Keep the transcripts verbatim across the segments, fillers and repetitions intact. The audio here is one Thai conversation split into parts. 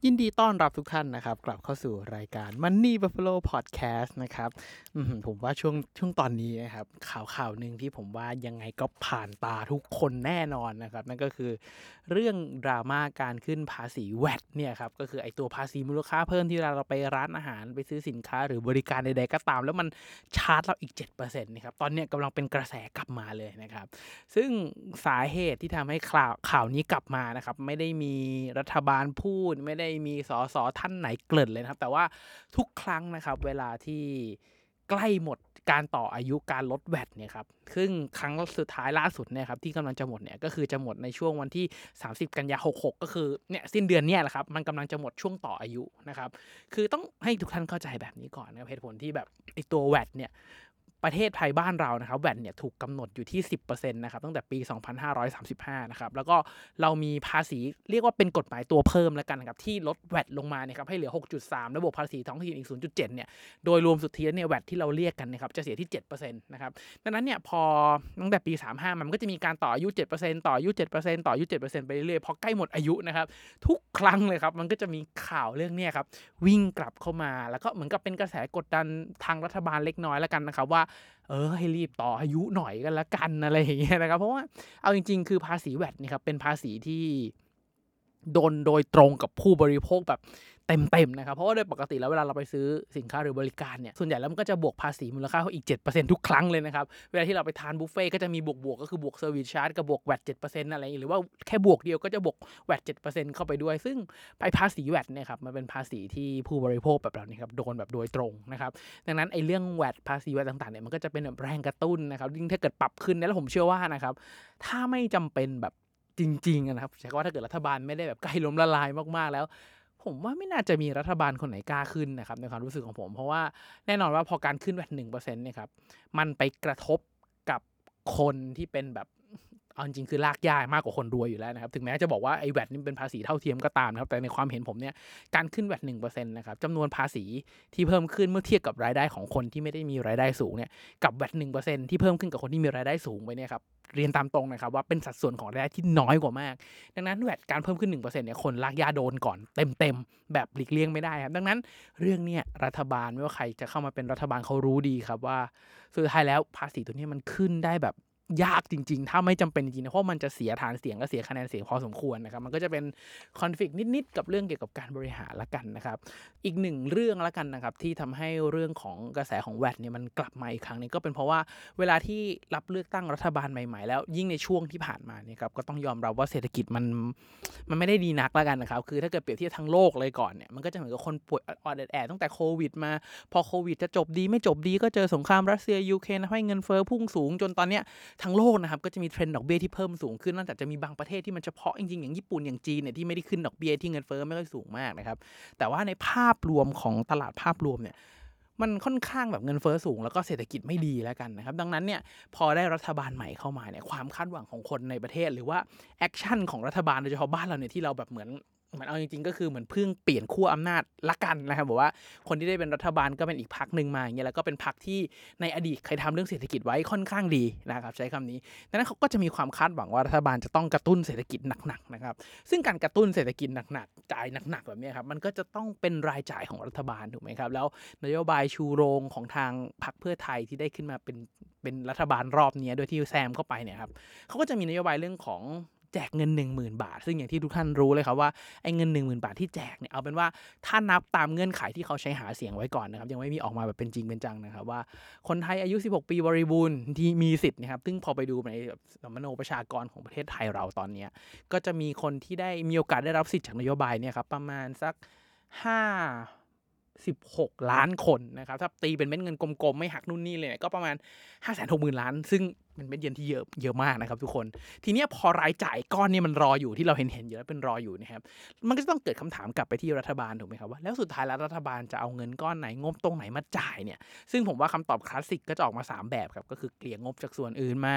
ยินดีต้อนรับทุกท่านนะครับกลับเข้าสู่รายการ Money Buffalo Podcast นะครับผมว่าช่วงช่วงตอนนี้นะครับข่าวข่าวหนึ่งที่ผมว่ายังไงก็ผ่านตาทุกคนแน่นอนนะครับนั่นก็คือเรื่องดราม่าการขึ้นภาษี วี เอ ที เนี่ยครับก็คือไอตัวภาษีมูลค่าเพิ่มที่เราไปร้านอาหารไปซื้อสินค้าหรือบริการใดๆก็ตามแล้วมันชาร์จเราอีก เจ็ดเปอร์เซ็นต์ นะครับตอนนี้กำลังเป็นกระแสกลับมาเลยนะครับซึ่งสาเหตุที่ทำให้ข่าวข่าวนี้กลับมานะครับไม่ได้มีรัฐบาลพูดไม่ได้มีสสท่านไหนเกริ่นเลยนะครับแต่ว่าทุกครั้งนะครับเวลาที่ใกล้หมดการต่ออายุการลด วี เอ ที เนี่ยครับซึ่งครั้งสุดท้ายล่าสุดเนี่ยครับที่กำลังจะหมดเนี่ยก็คือจะหมดในช่วงวันที่สามสิบกันยายนหกหกก็คือเนี่ยสิ้นเดือนเนี่ยแหละครับมันกำลังจะหมดช่วงต่ออายุนะครับคือต้องให้ทุกท่านเข้าใจแบบนี้ก่อนนะครับเหตุผลที่แบบไอ้ตัว วี เอ ที เนี่ยประเทศไทยบ้านเรานะครับ วี เอ ที เนี่ยถูกกำหนดอยู่ที่ สิบเปอร์เซ็นต์ นะครับตั้งแต่ปีสองพันห้าร้อยสามสิบห้านะครับแล้วก็เรามีภาษีเรียกว่าเป็นกฎหมายตัวเพิ่มแล้วกันนะครับที่ลด วี เอ ที ลงมาเนี่ยครับให้เหลือ หกจุดสาม ระบบภาษีท้องถิ่นอีก ศูนย์จุดเจ็ด เนี่ยโดยรวมสุทธิเนี่ย วี เอ ที ที่เราเรียกกันนะครับจะเสียที่ เจ็ดเปอร์เซ็นต์ นะครับดังนั้นเนี่ยพอตั้งแต่ปีสามสิบห้ามันก็จะมีการต่ออายุ เจ็ดเปอร์เซ็นต์ ต่ออายุ เจ็ดเปอร์เซ็นต์ ต่ออายุ เจ็ดเปอร์เซ็นต์ ไปเรื่อยๆพอใกล้หมดอายุนะครับทุกครั้งเลยครับมันก็จะมีข่าวเรื่องเนี่ยครับวิ่งกลับเข้ามาแล้วก็เหมือนกับเป็นกระแสกดดันทางรัฐบาลเล็กน้อยแล้วกันนะครับว่าเออให้รีบต่ออายุหน่อยกันละกันอะไรอย่างเงี้ยนะครับเพราะว่าเอาจริงๆคือภาษี วี เอ ที นี่ครับเป็นภาษีที่โดนโดยตรงกับผู้บริโภคแบบเต็มๆนะครับเพราะว่าโดยปกติแล้วเวลาเราไปซื้อสินค้าหรือบริการเนี่ยส่วนใหญ่แล้วมันก็จะบวกภาษีมูลค่าเขาอีก เจ็ดเปอร์เซ็นต์ ทุกครั้งเลยนะครับเวลาที่เราไปทานบุฟเฟ่ก็จะมีบวกๆ ก, ก็คือบวกเซอร์วิสชาร์จกับบวก วี เอ ที เจ็ดเปอร์เซ็นต์ อะไรหรือว่าแค่บวกเดียวก็จะบวก วี เอ ที เจ็ดเปอร์เซ็นต์ เข้าไปด้วยซึ่งไปภาษี วี เอ ที เนี่ยครับมันเป็นภาษีที่ผู้บริโภคแบบเราเนี่ยครับโดนแบบโดยตรงนะครับดังนั้นไอ้เรื่อง วี เอ ที ภาษี วี เอ ที ต่างๆเนี่ยมันก็จะเป็นแบบแรงกระตุ้นนะครับยิ่งถ้าเกิดปรับขึ้นแล้วผมเชื่อว่านะครับถ้าไม่จำเป็นแบบจริงๆนะครับใช่ว่าถ้าเกิดรัฐบาลไม่ได้แบบใกล้ล้มละลายมากๆแล้วผมว่าไม่น่าจะมีรัฐบาลคนไหนกล้าขึ้นนะครับในความรู้สึกของผมเพราะว่าแน่นอนว่าพอการขึ้นแบบ หนึ่งเปอร์เซ็นต์ เนี่ยครับมันไปกระทบกับคนที่เป็นแบบเอาจริงคือลากย่ามากกว่าคนรวยอยู่แล้วนะครับถึงแม้จะบอกว่าไอ้ วี เอ ที นี่เป็นภาษีเท่าเทียมก็ตามนะครับแต่ในความเห็นผมเนี่ยการขึ้น วี เอ ที หนึ่งเปอร์เซ็นต์ นะครับจำนวนภาษีที่เพิ่มขึ้นเมื่อเทียบกับรายได้ของคนที่ไม่ได้มีรายได้สูงเนี่ยกับ วี เอ ที หนึ่งเปอร์เซ็นต์ ที่เพิ่มขึ้นกับคนที่มีรายได้สูงไปเนี่ยครับเรียนตามตรงนะครับว่าเป็นสัดส่วนของรายได้ที่น้อยกว่ามากดังนั้น วี เอ ที การเพิ่มขึ้น หนึ่งเปอร์เซ็นต์ เนี่ยคนลากย่าโดนก่อนเต็มๆแบบหลีกเลี่ยงไม่ได้ครับดังนั้นเรื่องเนี้ยรัฐบาลไม่ว่าใครจะเข้ามาเป็นรัฐบาลเขารู้ดีครับว่าสุดท้ายแล้วภาษีตัวนี้มันขึ้นได้แบบยากจริงๆถ้าไม่จำเป็นจริงๆนะเพราะมันจะเสียฐานเสียงและเสียคะแนนเสียงพอสมควรนะครับมันก็จะเป็นคอนฟลิกต์นิดๆกับเรื่องเกี่ยวกับการบริหารละกันนะครับอีกหนึ่งเรื่องละกันนะครับที่ทำให้เรื่องของกระแสของ วี เอ ที เนี่ยมันกลับมาอีกครั้งนึงก็เป็นเพราะว่าเวลาที่รับเลือกตั้งรัฐบาลใหม่ๆแล้วยิ่งในช่วงที่ผ่านมาเนี่ยครับก็ต้องยอมรับว่าเศรษฐกิจมันมันไม่ได้ดีนักละกันนะครับคือถ้าเกิดเปรียบเทียบทั้งโลกเลยก่อนเนี่ยมันก็จะเหมือนกับคนป่วยออดแอดตั้งแต่โควิดมาพอโควิดจะจบดีไม่จบดีก็เจอสงครามรัสเซียยูเครนให้เงินเฟ้อพุ่งสูงจนตอนเนี้ยทั้งโลกนะครับก็จะมีเทรนด์ดอกเบี้ยที่เพิ่มสูงขึ้นนอกจากจะมีบางประเทศที่มันเฉพาะจริงๆอย่างญี่ปุ่นอย่างจีนเนี่ยที่ไม่ได้ขึ้นดอกเบี้ยที่เงินเฟ้อไม่ค่อยสูงมากนะครับแต่ว่าในภาพรวมของตลาดภาพรวมเนี่ยมันค่อนข้างแบบเงินเฟ้อสูงแล้วก็เศรษฐกิจไม่ดีแล้วกันนะครับดังนั้นเนี่ยพอได้รัฐบาลใหม่เข้ามาเนี่ยความคาดหวังของคนในประเทศหรือว่าแอคชั่นของรัฐบาลโดยเฉพาะบ้านเราเนี่ยที่เราแบบเหมือนมันเอาจริงๆก็คือเหมือนเพิ่งเปลี่ยนขั้วอำนาจละกันนะครับบอกว่าคนที่ได้เป็นรัฐบาลก็เป็นอีกพรรคนึงมาอย่างเงี้ยแล้วก็เป็นพรรคที่ในอดีตเคยทำเรื่องเศรษฐกิจไว้ค่อนข้างดีนะครับใช้คำนี้ดังนั้นเขาก็จะมีความคาดหวังว่ารัฐบาลจะต้องกระตุ้นเศรษฐกิจหนักๆนะครับซึ่งการกระตุ้นเศรษฐกิจหนักๆจ่ายหนักๆแบบนี้ครับมันก็จะต้องเป็นรายจ่ายของรัฐบาลถูกไหมครับแล้วนโยบายชูโรงของทางพรรคเพื่อไทยที่ได้ขึ้นมาเป็นเป็นรัฐบาลรอบนี้โดยที่แซมเข้าไปเนี่ยครับเขาก็จะมีนโยบายเรื่องของแจกเงิน หนึ่งหมื่น บาทซึ่งอย่างที่ทุกท่านรู้เลยครับว่าไอ้เงิน หนึ่งหมื่น บาทที่แจกเนี่ยเอาเป็นว่าถ้านับตามเงื่อนไขที่เขาใช้หาเสียงไว้ก่อนนะครับยังไม่มีออกมาแบบเป็นจริงเป็นจังนะครับว่าคนไทยอายุสิบหกปีบริบูรณ์ที่มีสิทธิ์นะครับซึ่งพอไปดูในสัมมโนประชากรของประเทศไทยเราตอนนี้ก็จะมีคนที่ได้มีโอกาสได้รับสิทธิ์จากนโยบายเนี่ยครับประมาณสักห้าสิบหกล้านคนนะครับถ้าตีเป็นเม็ดเงินกลมๆไม่หักนู่นนี่เลยก็ประมาณ ห้าแสนหกหมื่นล้านซึ่งมันเป็นเงินที่เยอะเยอะมากนะครับทุกคนทีเนี้ยพอรายจ่ายก้อนนี้มันรออยู่ที่เราเห็นเห็นอยู่แล้วเป็นรออยู่นะครับมันก็จะต้องเกิดคำถามกลับไปที่รัฐบาลถูกไหมครับว่าแล้วสุดท้ายแล้วรัฐบาลจะเอาเงินก้อนไหนงบตรงไหนมาจ่ายเนี่ยซึ่งผมว่าคำตอบคลาสสิกก็จะออกมาสามแบบครับก็คือเกลี่ยงบจากส่วนอื่นมา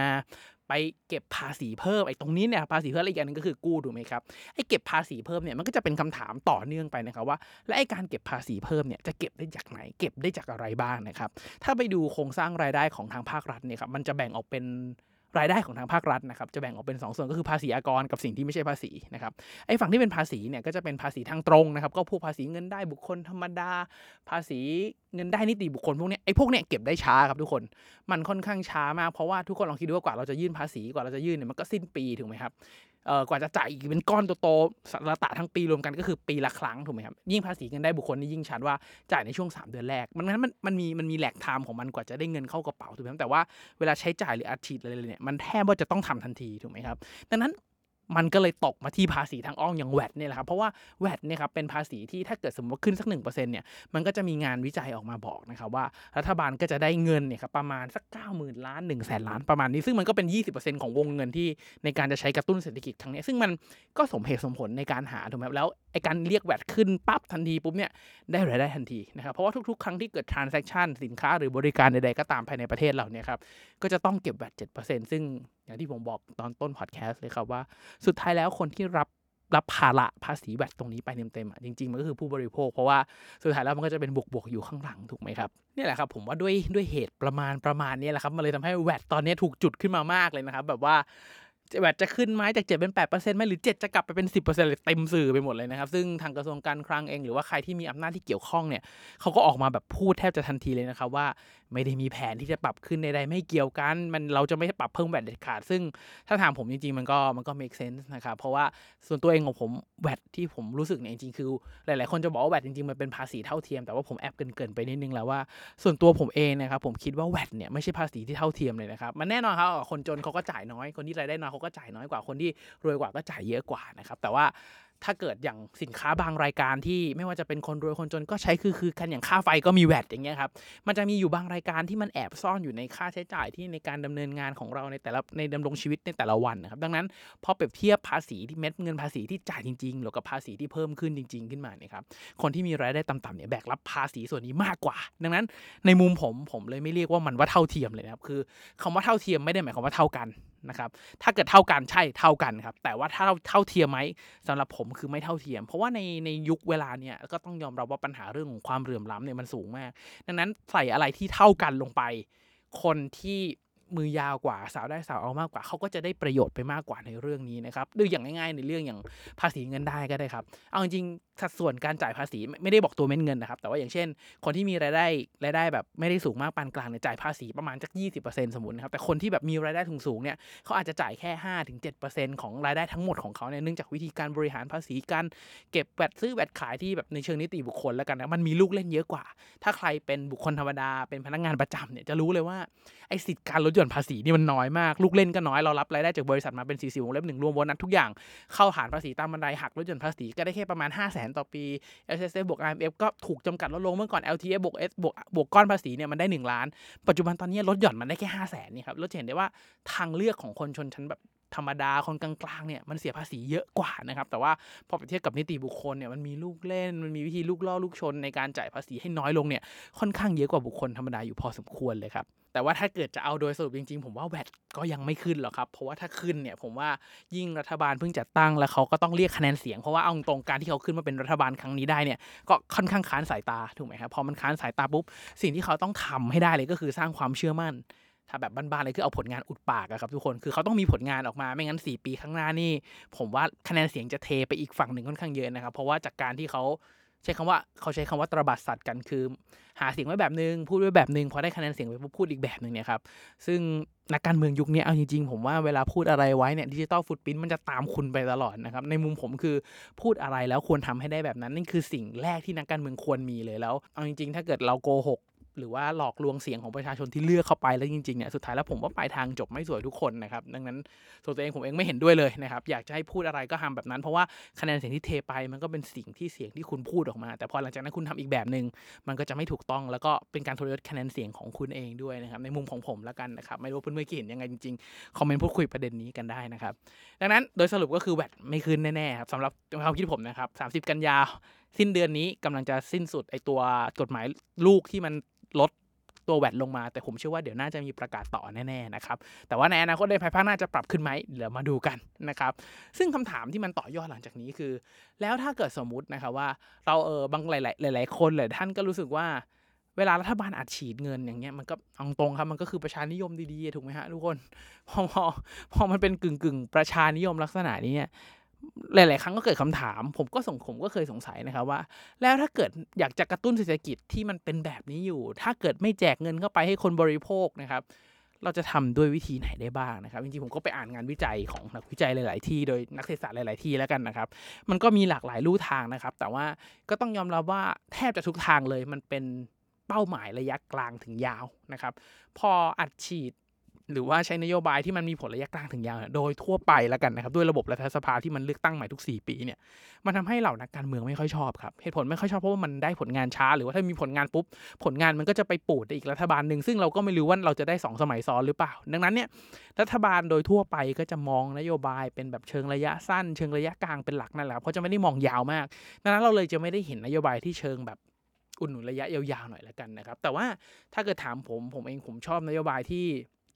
ไปเก็บภาษีเพิ่มไอ้ตรงนี้เนี่ยภาษีเพิ่มอะไรอีกอันนึงก็คือกู้ถูกไหมครับไอ้เก็บภาษีเพิ่มเนี่ยมันก็จะเป็นคำถามต่อเนื่องไปนะครับว่าและไอ้การเก็บภาษีเพิ่มเนี่ยจะเก็บได้จากไหนเก็บได้จากอะไรบ้างนะครับถ้าไปดูโครงสร้างรายได้ของทางภาครัฐเนี่ยครับมันจะแบ่งออกเป็นรายได้ของทางภาครัฐนะครับจะแบ่งออกเป็นสอง ส, ส่วนก็คือภาษีอากรกับสิ่งที่ไม่ใช่ภาษีนะครับไอ้ฝั่งที่เป็นภาษีเนี่ยก็จะเป็นภาษีทางตรงนะครับก็พวกภาษีเงินได้บุคคลธรรมดาภาษีเงินได้นิติบุคคลพวกนี้ไอ้พวกเนี้ยเก็บได้ช้าครับทุกคนมันค่อนข้างช้ามากเพราะว่าทุกคนลองคิดดูว่ากว่าเราจะยื่นภาษีกว่าเราจะยื่นเนี่ยมันก็สิ้นปีถูกมั้ยครับเอ่อกว่าจะจ่ายอีกเป็นก้อนโตๆสารตะทั้งปีรวมกันก็คือปีละครั้งถูกมั้ยครับยิ่งภาษีเงินได้บุคคลนี่ยิ่งชัดว่าจ่ายในช่วงสามเดือนแรกมันมันมันมีมันมีแลกไทม์ของมันกว่าจะได้เงินเข้ากระเป๋าถูกมั้ยแต่ว่าเวลาใช้จ่ายหรืออัดฉีดอะไรเนี่ยมันแทบว่าจะต้องทำทันทีถูกมั้ยครับดังนั้นมันก็เลยตกมาที่ภาษีทางอ้อมอย่าง แวต เนี่ยแหละครับเพราะว่า แวต เนี่ยครับเป็นภาษีที่ถ้าเกิดสมมติว่าขึ้นสัก หนึ่งเปอร์เซ็นต์ เนี่ยมันก็จะมีงานวิจัยออกมาบอกนะครับว่ารัฐบาลก็จะได้เงินเนี่ยครับประมาณสัก เก้าหมื่น ล้าน หนึ่งแสน ล้านประมาณนี้ซึ่งมันก็เป็น ยี่สิบเปอร์เซ็นต์ ของวงเงินที่ในการจะใช้กระตุ้นเศรษฐกิจครั้งนี้ซึ่งมันก็สมเหตุสมผลในการหาถูกมั้ยแล้วไอ้การเรียก แวต ขึ้นปั๊บทันทีปุ๊บเนี่ยได้รายได้ทันทีนะครับเพราะว่าทุกๆครั้งที่เกิด transaction สินค้าหรือบริการใดๆก็ตามภายในประเทศเราเนี่ยครับก็จะต้องเก็บ แวต เจ็ดเปอร์เซ็นต์ ซึ่งอย่างที่ผมบอกตอนต้นพอดแคสต์เลยครับว่าสุดท้ายแล้วคนที่รับรับภาระภาษีแวตตรงนี้ไปเต็มๆอ่ะจริงๆมันก็คือผู้บริโภคเพราะว่าสุดท้ายแล้วมันก็จะเป็นบวกๆอยู่ข้างหลังถูกไหมครับนี่แหละครับผมว่าด้วยด้วยเหตุประมาณประมาณนี้แหละครับมันเลยทำให้แวตตอนนี้ถูกจุดขึ้นมามากเลยนะครับแบบว่าแวตจะขึ้นไหมจากเจ็ดเป็นแปดเปอร์เซ็นต์ไหมหรือเจ็ดจะกลับไปเป็นสิบเปอร์เซ็นต์เลยเต็มสื่อไปหมดเลยนะครับซึ่งทางกระทรวงการคลังเองหรือว่าใครที่มีอำนาจที่เกี่ยวข้องเนี่ยเขาก็ออกมาแบบพูดแทบจะทันทีเลยนะครับว่าไม่ได้มีแผนที่จะปรับขึ้นใดๆไม่เกี่ยวกันมันเราจะไม่ปรับเพิ่มแวตเด็ดขาดซึ่งถ้าถามผมจริงๆมันก็มันก็ make sense นะครับเพราะว่าส่วนตัวเองของผมแวตที่ผมรู้สึกเนี่ยจริงๆคือหลายๆคนจะบอกว่าแวตจริงๆมันเป็นภาษีเท่าเทียมแต่ว่าผมแอบเกินๆไปนิดนึงแล้วว่าส่วนตัวผมเองนะครับผมคิดว่าแวตเนี่ยไม่ใช่ภาษีที่เท่าเทียมเลยนะครับมันแน่นอนครับคนจนเขาก็จ่ายน้อยคนที่รายได้น้อยเขาก็จ่ายน้อยกว่าคนที่รวยกว่าก็จ่ายเยอะกว่านะครับแต่ว่าถ้าเกิดอย่างสินค้าบางรายการที่ไม่ว่าจะเป็นคนรวยคนจนก็ใช้คือคือกันอย่างค่าไฟก็มีแวตอย่างเงี้ยครับมันจะมีอยู่บางรายการที่มันแอบซ่อนอยู่ในค่าใช้จ่ายที่ในการดำเนินงานของเราในแต่ละในดำรงชีวิตในแต่ละวันนะครับดังนั้นพอเปรียบเทียบภาษีที่เม็ดเงินภาษีที่จ่ายจริงๆหรือกับภาษีที่เพิ่มขึ้นจริงๆขึ้นมาเนี่ยครับคนที่มีรายได้ต่ำๆเนี่ยแบกรับภาษีส่วนนี้มากกว่าดังนั้นในมุมผมผมเลยไม่เรียกว่ามันว่าเท่าเทียมเลยนะครับคือคำว่าเท่าเทียมไม่ได้หมายความว่าเท่ากันนะครับถ้าเกิดเท่ากันใช่เท่ากันครับแต่ว่าถ้าเท่าเทียมไหมสำหรับผมคือไม่เท่าเทียมเพราะว่าในในยุคเวลาเนี่ยก็ต้องยอมรับว่าปัญหาเรื่องของความเหลื่อมล้ำเนี่ยมันสูงมากดังนั้นใส่อะไรที่เท่ากันลงไปคนที่มือยาวกว่าสาวได้สาวเอามากกว่าเขาก็จะได้ประโยชน์ไปมากกว่าในเรื่องนี้นะครับดูอย่างง่ายๆในเรื่องอย่างภาษีเงินได้ก็ได้ครับเอาจริงสัดส่วนการจ่ายภาษีไม่ได้บอกตัวเม็ดเงินนะครับแต่ว่าอย่างเช่นคนที่มีรายได้รายได้แบบไม่ได้สูงมากปานกลางเนี่ยจ่ายภาษีประมาณสัก ยี่สิบเปอร์เซ็นต์ สมมุตินะครับแต่คนที่แบบมีรายได้สูงๆเนี่ยเขาอาจจะจ่ายแค่ ห้าถึงเจ็ดเปอร์เซ็นต์ ของรายได้ทั้งหมดของเขาเนี่ยเนื่องจากวิธีการบริหารภาษีการเก็บแวตซื้อแวตขายที่แบบในเชิงนิติบุคคลแล้วกันนะมันมีลูกเล่นเยอะกว่าถ้าใครเป็นบุคคลธรรมดาเป็นพนักงานประจำเนี่ยจะรู้เลยว่าไอ้สิทธิ์การลดหย่อนภาษีนี่มันน้อยมากลูกเล่นก็น้อยเรารับรายได้จากบริษัทมาเป็น สี่สิบ วงเล็บ หนึ่งรวมโบนัสทุกอย่างเข้าฐานภาษีตามบันไดหักลดหย่อนภาษีก็ได้แค่ประมาณ ห้าแสนต่อปี เอส เอส เอฟ บวก อาร์ เอ็ม เอฟ ก็ถูกจำกัดลดลงเมื่อก่อน แอล ที เอฟ บวก S บวกบวกก้อนภาษีเนี่ยมันได้หนึ่งล้านปัจจุบันตอนนี้ลดหย่อนมันได้แค่ ห้าแสน นี่ครับเราจะเห็นได้ว่าทางเลือกของคนชนชั้นแบบธรรมดาคนกลางๆเนี่ยมันเสียภาษีเยอะกว่านะครับแต่ว่าพอเปรียบเทียบกับนิติบุคคลเนี่ยมันมีลูกเล่นมันมีวิธีลูกล่อลูกชนในการจ่ายภาษีให้น้อยลงเนี่ยค่อนข้างเยอะกว่าบุคคลธรรมดาอยู่พอสมควรเลยครับแต่ว่าถ้าเกิดจะเอาโดยสรุปจริงๆผมว่าแวตก็ยังไม่ขึ้นหรอกครับเพราะว่าถ้าขึ้นเนี่ยผมว่ายิ่งรัฐบาลเพิ่งจัดตั้งแล้วเขาก็ต้องเรียกคะแนนเสียงเพราะว่าเอาตรงการที่เขาขึ้นมาเป็นรัฐบาลครั้งนี้ได้เนี่ยก็ค่อนข้างค้านสายตาถูกไหมครับพอมันค้านสายตาปุ๊บสิ่งที่เขาต้องทำให้ได้เลยก็คือสร้างความเชื่อมั่นถ้าแบบบ้านๆเลยคือเอาผลงานอุดปากอะครับทุกคนคือเขาต้องมีผลงานออกมาไม่งั้นสี่ปีข้างหน้านี่ผมว่าคะแนนเสียงจะเทไปอีกฝั่งหนึ่งค่อนข้างเยอะนะครับเพราะว่าจากการที่เขาใช้คำว่าเขาใช้คำว่าตระบัดสัตว์กันคือหาเสียงไว้แบบนึงพูดไว้แบบนึงพอได้คะแนนเสียงไปพูดอีกแบบนึงเนี่ยครับซึ่งนักการเมืองยุคนี้เอาจริงๆผมว่าเวลาพูดอะไรไว้เนี่ยดิจิตอลฟุตพริ้นท์มันจะตามคุณไปตลอดนะครับในมุมผมคือพูดอะไรแล้วควรทำให้ได้แบบนั้นนั่นคือสิ่งแรกที่นักการเมืองควรมีเลยแล้วเอาจริงๆถ้าเกิดเราโกหกหรือว่าหลอกลวงเสียงของประชาชนที่เลือกเข้าไปแล้วจริงๆเนี่ยสุดท้ายแล้วผมว่าปลายทางจบไม่สวยทุกคนนะครับดังนั้นส่วนตัวเองผมเองไม่เห็นด้วยเลยนะครับอยากจะให้พูดอะไรก็ทำแบบนั้นเพราะว่าคะแนนเสียงที่เทไปมันก็เป็นสิ่งที่เสียงที่คุณพูดออกมาแต่พอหลังจากนั้นคุณทำอีกแบบนึงมันก็จะไม่ถูกต้องแล้วก็เป็นการทรยศคะแนนเสียงของคุณเองด้วยนะครับในมุมของผมละกันนะครับไม่รู้เพื่อนๆคิดเห็นยังไงจริงๆคอมเมนต์พูดคุยประเด็นนี้กันได้นะครับดังนั้นโดยสรุปก็คือแวตไม่ขึ้นแน่ๆครับสำหรับความคิดผมนะครับสามสิบกันยาสิ้นเดือนนี้กำลังจะสิ้นสุดไอตัวกฎหมายลูกที่มันลด ตัว แวต ลงมาแต่ผมเชื่อว่าเดี๋ยวน่าจะมีประกาศต่อแน่ๆนะครับแต่ว่าในอนาคตในภายภาคหน้าจะปรับขึ้นไหมเดี๋ยวมาดูกันนะครับซึ่งคำถามที่มันต่อยอดหลังจากนี้คือแล้วถ้าเกิดสมมุตินะครับว่าเราเออบางหลายๆหลายๆคนหลายท่านก็รู้สึกว่าเวลารัฐบาลอัดฉีดเงินอย่างเงี้ยมันก็ตรงๆครับมันก็คือประชานิยมดีๆถูกไหมฮะทุกคนพอพอพอมันเป็นกึ่งๆประชานิยมลักษณะนี้เนี่ยหลายๆครั้งก็เกิดคำถามผมก็สงผมก็เคยสงสัยนะครับว่าแล้วถ้าเกิดอยากจะกระตุ้นเศรษฐกิจที่มันเป็นแบบนี้อยู่ถ้าเกิดไม่แจกเงินเข้าไปให้คนบริโภคนะครับเราจะทำด้วยวิธีไหนได้บ้างนะครับจริงๆผมก็ไปอ่านงานวิจัยของนักวิจัยหลายๆที่โดยนักเศรษฐศาสตร์หลายๆที่แล้วกันนะครับมันก็มีหลากหลายรูทางนะครับแต่ว่าก็ต้องยอมรับว่าแทบจะทุกทางเลยมันเป็นเป้าหมายระยะกลางถึงยาวนะครับพออัดฉีดหรือว่าใช้นโยบายที่มันมีผลระยะกลางถึงยาวโดยทั่วไปแล้วกันนะครับด้วยระบบรัฐสภาที่มันเลือกตั้งใหม่ทุกสี่ปีเนี่ยมันทำให้เหล่านักการเมืองไม่ค่อยชอบครับเหตุผลไม่ค่อยชอบเพราะว่ามันได้ผลงานช้าหรือว่าถ้ามีผลงานปุ๊บผลงานมันก็จะไปปูดอีกรัฐบาลนึงซึ่งเราก็ไม่รู้ว่าเราจะได้สองสมัยซ้อนหรือเปล่าดังนั้นเนี่ยรัฐบาลโดยทั่วไปก็จะมองนโยบายเป็นแบบเชิงระยะสั้นเชิงระยะกลางเป็นหลักนั่นแหละเพราะจะไม่ได้มองยาวมากดังนั้นเราเลยจะไม่ได้เห็นนโยบายที่เชิงแบบอุดหนุนระยะยาวๆหน่อยละกันนะครับแต่ว่าถ้าเกิดถามผมผมเองผมชอบนโยบายที่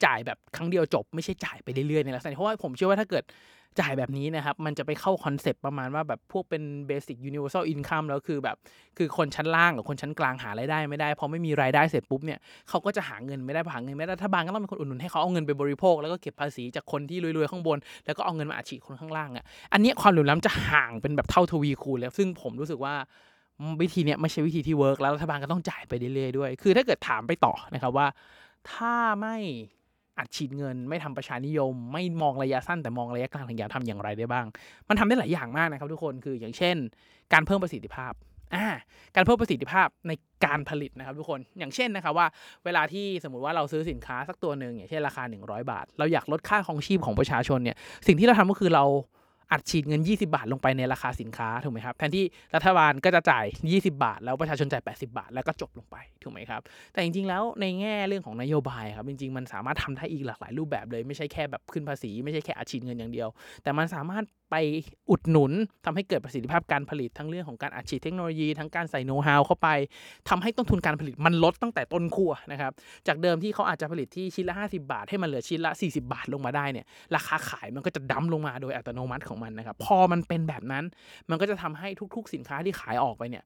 จ่ายแบบครั้งเดียวจบไม่ใช่จ่ายไปเรื่อยๆในลักษณะเพราะว่าผมเชื่อว่าถ้าเกิดจ่ายแบบนี้นะครับมันจะไปเข้าคอนเซ็ปต์ประมาณว่าแบบพวกเป็น basic universal income แล้วคือแบบคือคนชั้นล่างกับคนชั้นกลางหารายได้ไม่ได้พอไม่มีรายได้เสร็จปุ๊บเนี่ยเขาก็จะหาเงินไม่ได้หาเงินไม่ได้รัฐบาลก็ต้องเป็นคนอุดหนุนให้เขาเอาเงินไปบริโภคแล้วก็เก็บภาษีจากคนที่รวยๆข้างบนแล้วก็เอาเงินมาอัดฉีดคนข้างล่างอ่ะอันนี้ความเหลื่อมล้ำจะห่างเป็นแบบเท่าทวีคูณแล้วซึ่งผมรู้สึกว่าวิธีเนี้ยไม่ใช่วิธีที่เวิร์กแล้วรัฐบาลก็ต้องจ่ายไปเรื่อยๆด้วยคือถ้าเกิดถามไปต่อนะครับว่าถ้าไม่อัดฉีดเงินไม่ทำประชานิยมไม่มองระยะสั้นแต่มองระยะกลางถึงยาวทำอย่างไรได้บ้างมันทำได้หลายอย่างมากนะครับทุกคนคืออย่างเช่นการเพิ่มประสิทธิภาพอ่าการเพิ่มประสิทธิภาพในการผลิตนะครับทุกคนอย่างเช่นนะครับว่าเวลาที่สมมุติว่าเราซื้อสินค้าสักตัวนึงอย่างเช่นราคาหนึ่งร้อยบาทเราอยากลดค่าครองชีพของประชาชนเนี่ยสิ่งที่เราทำก็คือเราอัดฉีดเงินยี่สิบบาทลงไปในราคาสินค้าถูกไหมครับแทนที่รัฐบาลก็จะจ่ายยี่สิบบาทแล้วประชาชนจ่ายแปดสิบบาทแล้วก็จบลงไปถูกไหมครับแต่จริงๆแล้วในแง่เรื่องของนโยบายครับจริงๆมันสามารถทำได้อีกหลากหลายรูปแบบเลยไม่ใช่แค่แบบขึ้นภาษีไม่ใช่แค่อัดฉีดเงินอย่างเดียวแต่มันสามารถไปอุดหนุนทำให้เกิดประสิทธิภาพการผลิตทั้งเรื่องของการอัดฉีดเทคโนโลยีทั้งการใส่โน้ตฮาวเข้าไปทำให้ต้นทุนการผลิตมันลดตั้งแต่ต้นขั้วนะครับจากเดิมที่เขาอาจจะผลิตที่ชิ้นละห้าสิบบาทให้มันเหลือชิ้นละสี่สิบบาทลงมาได้เนี่ยราคาขายมันก็จะดั้มลงมาโดยอัตโนมัติของมันนะครับพอมันเป็นแบบนั้นมันก็จะทำให้ทุกๆสินค้าที่ขายออกไปเนี่ย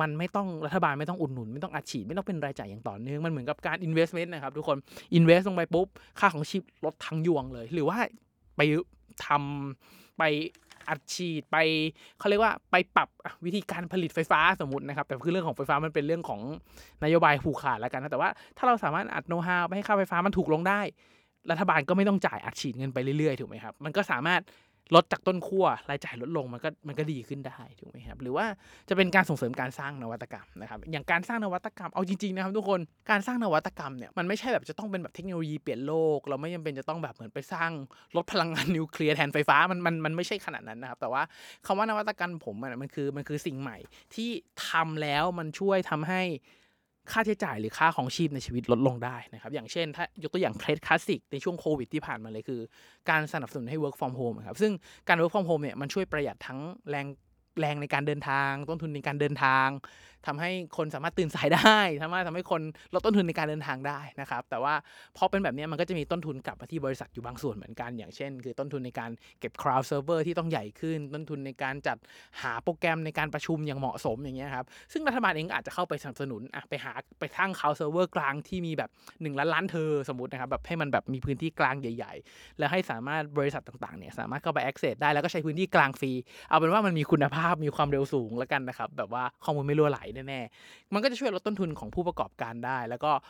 มันไม่ต้องรัฐบาลไม่ต้องอุดหนุนไม่ต้องอัดฉีดไม่ต้องเป็นรายจ่ายอย่างต่อเนื่องมันเหมือนกับการ investment นะครับทุกคน invest ลงไปปุ๊บค่าของชีพลดทั้งยวงเลยหรือว่าไปทำไปอัดฉีดไปเขาเรียกว่าไปปรับวิธีการผลิตไฟฟ้าสมมุตินะครับแต่คือเรื่องของไฟฟ้ามันเป็นเรื่องของนโยบายผูกขาดแล้วกันนะแต่ว่าถ้าเราสามารถอัดโนฮาวไปให้ค่าไฟฟ้ามันถูกลงได้รัฐบาลก็ไม่ต้องจ่ายอัดฉีดเงินไปเรื่อยๆถูกไหมครับมันก็สามารถลดจากต้นขั้วรายจ่ายลดลงมันก็มันก็ดีขึ้นได้ถูกไหมครับหรือว่าจะเป็นการส่งเสริมการสร้างนวัตกรรมนะครับอย่างการสร้างนวัตกรรมเอาจริงๆนะครับทุกคนการสร้างนวัตกรรมเนี่ยมันไม่ใช่แบบจะต้องเป็นแบบเทคโนโลยีเปลี่ยนโลกเราไม่จำเป็นจะต้องแบบเหมือนไปสร้างรถพลังงานนิวเคลียร์แทนไฟฟ้ามันมันมันไม่ใช่ขนาดนั้นนะครับแต่ว่าคำว่านวัตกรรมผมมันมันคือมันคือสิ่งใหม่ที่ทำแล้วมันช่วยทำให้ค่าใช้จ่ายหรือค่าของชีพในชีวิตลดลงได้นะครับอย่างเช่นถ้ายกตัวอย่างเคสคลาสสิกในช่วงโควิดที่ผ่านมาเลยคือการสนับสนุนให้ work from home ครับซึ่งการ work from home เนี่ยมันช่วยประหยัดทั้งแรงแรงในการเดินทางต้นทุนในการเดินทางทำให้คนสามารถตื่นสายได้สามารถทำให้คนลดต้นทุนในการเดินทางได้นะครับแต่ว่าพอเป็นแบบนี้มันก็จะมีต้นทุนกลับมาที่บริษัทอยู่บางส่วนเหมือนกันอย่างเช่นคือต้นทุนในการเก็บ Cloud Server ที่ต้องใหญ่ขึ้นต้นทุนในการจัดหาโปรแกรมในการประชุมอย่างเหมาะสมอย่างเงี้ยครับซึ่งรัฐบาลเองอาจจะเข้าไปสนับสนุนอ่ะไปหาไปสร้าง Cloud Server กลางที่มีแบบหนึ่งล้านล้านเธอสมมุตินะครับแบบให้มันแบบมีพื้นที่กลางใหญ่ๆแล้วให้สามารถบริษัทต่างๆเนี่ยสามารถเข้าไป access ได้แล้วก็ใช้พื้นที่กลางฟรีเอาเป็นว่ามันมีคุณภาพมีความเร็วสูงแล้วกันนะครับแบบว่าข้อมูลไม่รั่วไหลแน่ๆมันก็จะช่วยลดต้นทุนของผู้ประกอบการได้แล้วก็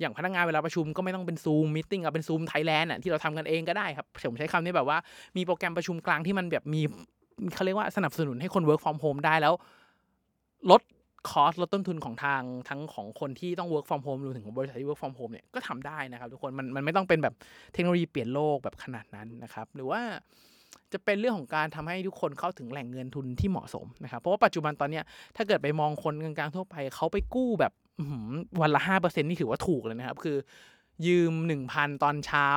อย่างพนักงานเวลาประชุมก็ไม่ต้องเป็นซูมมีตติ้งเอาเป็นซูมไทยแลนด์อ่ะที่เราทำกันเองก็ได้ครับผมใช้คำนี้แบบว่ามีโปรแกรมประชุมกลางที่มันแบบมีเขาเรียกว่าสนับสนุนให้คน work from home ได้แล้วลดคอสลดต้นทุนของทางทั้งของคนที่ต้อง work from home รวมถึงของบริษัทที่ work from home เนี่ยก็ทำได้นะครับทุกคนมันมันไม่ต้องเป็นแบบเทคโนโลยีเปลี่ยนโลกแบบขนาดนั้นนะครับหรือว่าจะเป็นเรื่องของการทำให้ทุกคนเข้าถึงแหล่งเงินทุนที่เหมาะสมนะครับเพราะว่าปัจจุบันตอนนี้ถ้าเกิดไปมองคนกลางๆทั่วไปเขาไปกู้แบบวันละ ห้าเปอร์เซ็นต์ นี่ถือว่าถูกเลยนะครับคือยืม หนึ่งพัน ตอนเช้า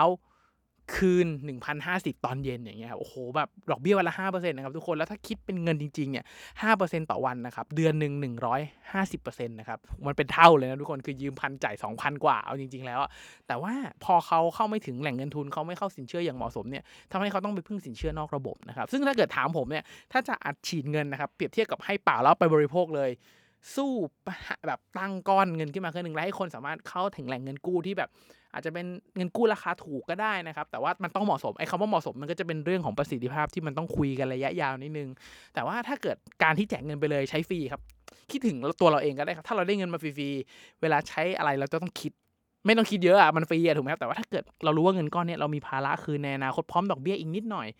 คืน หนึ่งพันห้าสิบ ตอนเย็นอย่างเงี้ยครับโอ้โหแบบดอกเบี้ยวันละ ห้าเปอร์เซ็นต์ นะครับทุกคนแล้วถ้าคิดเป็นเงินจริงๆเนี่ย ห้าเปอร์เซ็นต์ ต่อวันนะครับเดือนนึง หนึ่งร้อยห้าสิบเปอร์เซ็นต์ นะครับมันเป็นเท่าเลยนะทุกคนคือยืม หนึ่งพัน จ่าย สองพัน กว่าเอาจริงๆแล้วแต่ว่าพอเขาเข้าไม่ถึงแหล่งเงินทุนเขาไม่เข้าสินเชื่ออย่างเหมาะสมเนี่ยทำให้เขาต้องไปพึ่งสินเชื่อนอกระบบนะครับซึ่งถ้าเกิดถามผมเนี่ยถ้าจะอัดฉีดเงินนะครับเปรียบเทียบกับให้เปล่าแล้วไปบริโภคเลยสู้แบบตั้งก้อนเงินขึ้นมาคือหนึ่งแล้วให้คนสามารถเข้าถึงแหล่งเงินกู้ที่แบบอาจจะเป็นเงินกู้ราคาถูกก็ได้นะครับแต่ว่ามันต้องเหมาะสมไอ้คำว่าเหมาะสมมันก็จะเป็นเรื่องของประสิทธิภาพที่มันต้องคุยกันระยะยาวนิดนึงแต่ว่าถ้าเกิดการที่แจกเงินไปเลยใช้ฟรีครับคิดถึงตัวเราเองก็ได้ครับถ้าเราได้เงินมาฟรีๆเวลาใช้อะไรเราจะต้องคิดไม่ต้องคิดเยอะอ่ะมันฟรีอ่ะถูกไหมครับแต่ว่าถ้าเกิดเรารู้ว่าเงินก้อนนี้เรามีภาระคืนในอนาคตพร้อมดอกเบี้ยอีกนิดหน่อย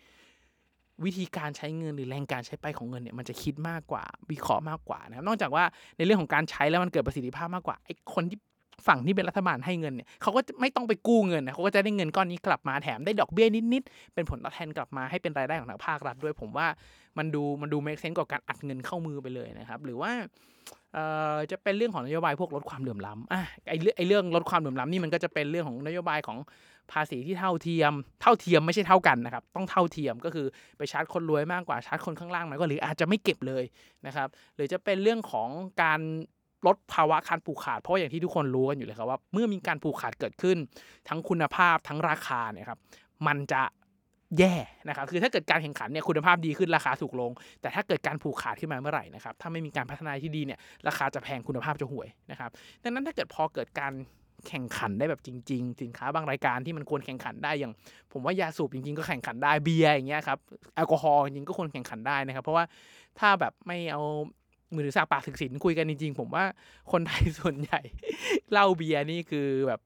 วิธีการใช้เงินหรือแรงการใช้ไปของเงินเนี่ยมันจะคิดมากกว่าวิเคราะห์มากกว่านะครับนอกจากว่าในเรื่องของการใช้แล้วมันเกิดประสิทธิภาพมากกว่าไอ้คนที่ฝั่งที่เป็นรัฐบาลให้เงินเนี่ยเขาก็ไม่ต้องไปกู้เงินนะเขาก็จะได้เงินก้อนนี้กลับมาแถมได้ดอกเบี้ยนิดๆเป็นผลตอบแทนกลับมาให้เป็นรายได้ของทางภาครัฐด้วยผมว่ามันดูมันดูเมคเซนส์กว่าการอัดเงินเข้ามือไปเลยนะครับหรือว่าเอ่อจะเป็นเรื่องของนโยบายพวกลดความเหลื่อมล้ำอ่ะไอ้เรื่องไอ้เรื่องลดความเหลื่อมล้ำนี่มันก็จะเป็นเรื่องของนโยบายของภาษีที่เท่าเทียมเท่าเทียมไม่ใช่เท่ากันนะครับต้องเท่าเทียมก็คือไปชาร์จคนรวยมากกว่าชาร์จคนข้างล่างหน่อยก็หรืออาจจะไม่เก็บเลยนะครับหรือจะเป็นเรื่องของการลดภาวะการผูกขาดเพราะอย่างที่ทุกคนรู้กันอยู่เลยครับว่าเมื่อมีการผูกขาดเกิดขึ้นทั้งคุณภาพทั้งราคาเนี่ยครับมันจะแย่นะครับคือถ้าเกิดการแข่งขันเนี่ยคุณภาพดีขึ้นราคาถูกลงแต่ถ้าเกิดการผูกขาดขึ้นมาเมื่อไหร่นะครับถ้าไม่มีการพัฒนาที่ดีเนี่ยราคาจะแพงคุณภาพจะห่วยนะครับดังนั้นถ้าเกิดพอเกิดการแข่งขันได้แบบจริงๆสินค้าบางรายการที่มันควรแข่งขันได้อย่างผมว่ายาสูบจริงๆก็แข่งขันได้เบียร์อย่างเงี้ยครับแอลกอฮอล์จริงๆก็ควรแข่งขันได้นะครับเพราะว่าถ้าแบบไม่เอามือถือสากปากถึกสินคุยกันจริงๆผมว่าคนไทยส่วนใหญ่เหล้าเบียร์นี่คือแบบ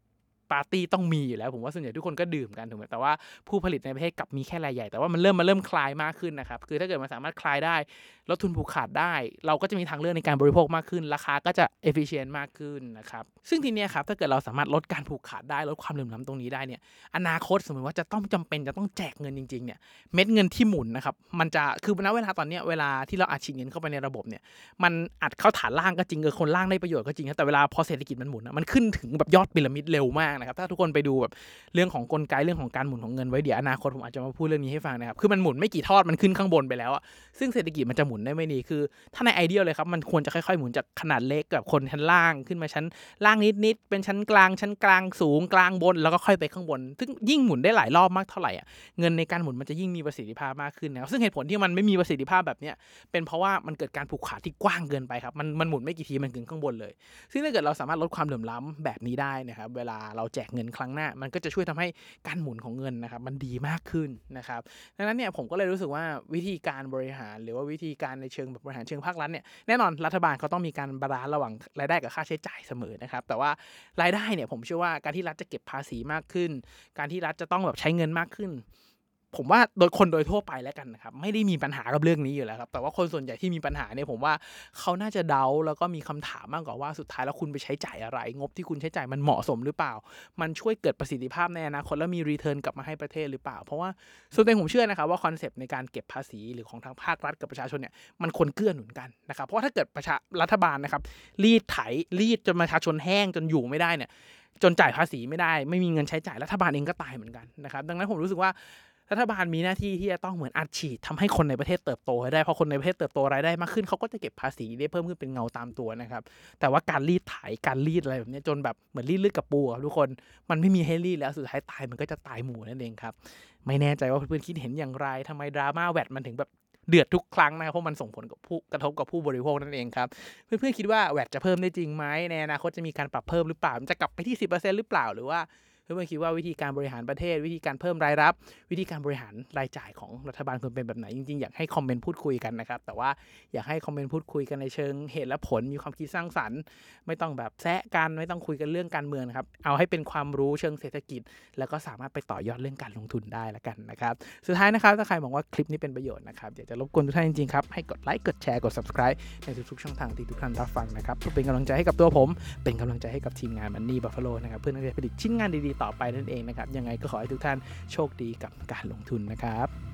ปาร์ตี้ต้องมีอยู่แล้วผมว่าส่วนใหญ่ทุกคนก็ดื่มกันถูกไหมแต่ว่าผู้ผลิตในประเทศกลับมีแค่รายใหญ่แต่ว่ามันเริ่มมาเริ่มคลายมากขึ้นนะครับคือถ้าเกิดมันสามารถคลายได้ลดทุนผูกขาดได้เราก็จะมีทางเลือกในการบริโภคมากขึ้นราคาก็จะ efficient มากขึ้นนะครับซึ่งทีนี้ครับถ้าเกิดเราสามารถลดการผูกขาดได้ลดความเหลื่อมล้ำตรงนี้ได้เนี่ยอนาคตสมมติว่าจะต้องจำเป็นจะต้องแจกเงินจริงๆเนี่ยเม็ดเงินที่หมุนนะครับมันจะคือณเวลาตอนนี้เวลาที่เราอัดฉีดเงินเข้าไปในระบบเนี่ยมันอัดเข้าฐานล่างก็จริงเออคนล่างได้ประโยชน์ก็จริงแต่เวลาพอเศรษฐกิจมันหมุนมันขึ้นถึงแบบยอดพีระมิดเร็วมากนะครับถ้าทุกคนไปดูแบบเรื่องของกลไกเรื่องของการหมุนของเงินไว้เดี๋ยวอนาคตผมอาจจะมาพูดเรื่องนี้ให้ฟังนะครับคือมันหมุนไม่กี่ทอดมันขึ้นข้างบนไปแล้วอ่ะซึ่งเศรษฐกิจมันจะหมุนได้ไม่ดีคือถ้าในไอเดียลเลยครับมันควรจะค่อยๆหมุนจากขนาดเล็กกับคนชั้นล่างขึ้นมาชั้นล่างนิดๆเป็นชั้นกลางชั้นกลางสูงกลางบนแล้วก็ค่อยไปข้างบนซึ่งยิ่งหมุนได้หลายรอบมากเท่าไหร่อ่ะเงินในการหมุนมันจะยิ่งมีประสิทธิภาพมากขึ้นนะครับซึ่งเหตุผลที่มันไม่มีประสิทธิภาพแบบเนี้ยเป็นเพราะว่ามันเกิดการผูกขาดที่กว้างเกินไปครับมันมันหมุนไม่กี่ทีมันถึงข้างบนเลยซึ่งถ้าเกิดเราสามารถลดความเหลื่อมล้ำแบบนี้ได้นะครับเวลาเราแจกเงินครั้งหน้ามันก็จะช่วยทำให้การหมุนของเงินนะครับมันดีมากขึ้นนะครับดังนั้นเนี่ยผมก็เลยรู้สึกว่าวิธีการบริหารหรือว่าวิธีการในเชิงแบบบริหารเชิงภาครัฐเนี่ยแน่นอนรัฐบาลเขาต้องมีการบาลานซ์ระหว่างรายได้กับค่าใช้จ่ายเสมอนะครับแต่ว่ารายได้เนี่ยผมเชื่อว่าการที่รัฐจะเก็บภาษีมากขึ้นการที่รัฐจะต้องแบบใช้เงินมากขึ้นผมว่าโดยคนโดยทั่วไปแล้วกันนะครับไม่ได้มีปัญหากับเรื่องนี้อยู่แล้วครับแต่ว่าคนส่วนใหญ่ที่มีปัญหาเนี่ยผมว่าเขาน่าจะเดาแล้วก็มีคำถามมากกว่าว่าสุดท้ายแล้วคุณไปใช้จ่ายอะไรงบที่คุณใช้จ่ายมันเหมาะสมหรือเปล่ามันช่วยเกิดประสิทธิภาพในอนาคตแล้วมีรีเทิร์นกลับมาให้ประเทศหรือเปล่าเพราะว่าส่วนตัวผมเชื่อนะครับว่าคอนเซปต์ในการเก็บภาษีหรือของทางภาครัฐกับประชาชนเนี่ยมันควรเกื้อหนุนกันนะครับเพราะถ้าเกิดประชารัฐบาลนะครับรีดไถรีดจนประชาชนแห้งจนอยู่ไม่ได้เนี่ยจนจ่ายภาษีไม่ได้ไม่มีเงินใช้จ่ายรัฐบาลเองก็ตายเหมือนกันนะครับดังนั้นผมรู้สึกว่ารัฐบาลมีหน้าที่ที่จะต้องเหมือนอัดฉีดทำให้คนในประเทศเติบโตได้เพราะคนในประเทศเติบโตรายได้มากขึ้นเขาก็จะเก็บภาษีได้เพิ่มขึ้นเป็นเงาตามตัวนะครับแต่ว่าการรีดไถการรีดอะไรแบบนี้จนแบบเหมือนรีดเลือดกับปูครับทุกคนมันไม่มีให้รีดแล้วสุดท้ายตายมันก็จะตายหมู่นั่นเองครับไม่แน่ใจว่าเพื่อนๆคิดเห็นอย่างไรทำไมดราม่าแวดมันถึงแบบเดือดทุกครั้งนะครับเพราะมันส่งผลกับผู้กระทบกับผู้บริโภคนั่นเองครับเพื่อนๆคิดว่าแวดจะเพิ่มได้จริงไหมในอนาคตจะมีการปรับเพิ่มหรือเปล่าจะกลับไปที่ สิบเปอร์เซ็นต์ หรือเปล่าหรือว่าเพื่อนๆคิดว่าวิธีการบริหารประเทศวิธีการเพิ่มรายรับวิธีการบริหารรายจ่ายของรัฐบาลควรเป็นแบบไหนจริงๆอยากให้คอมเมนต์พูดคุยกันนะครับแต่ว่าอยากให้คอมเมนต์พูดคุยกันในเชิงเหตุและผลมีความคิดสร้างสรรค์ไม่ต้องแบบแซะกันไม่ต้องคุยกันเรื่องการเมืองครับเอาให้เป็นความรู้เชิงเศรษฐกิจแล้วก็สามารถไปต่อยอดเรื่องการลงทุนได้ละกันนะครับสุดท้ายนะครับถ้าใครมองว่าคลิปนี้เป็นประโยชน์นะครับอยากจะรบกวนทุกท่านจริงๆครับให้กดไลค์กดแชร์กด Subscribe ในทุกๆช่องทางที่ทุกท่านรับฟังนะครับเพื่อเป็นกำลังใจให้กับตัวผมเป็นกำลังใจให้กับทีมงาน Money Buffalo นะครับเพื่อที่จะผลิตชิ้นงานดีๆต่อไปนั่นเองนะครับยังไงก็ขอให้ทุกท่านโชคดีกับการลงทุนนะครับ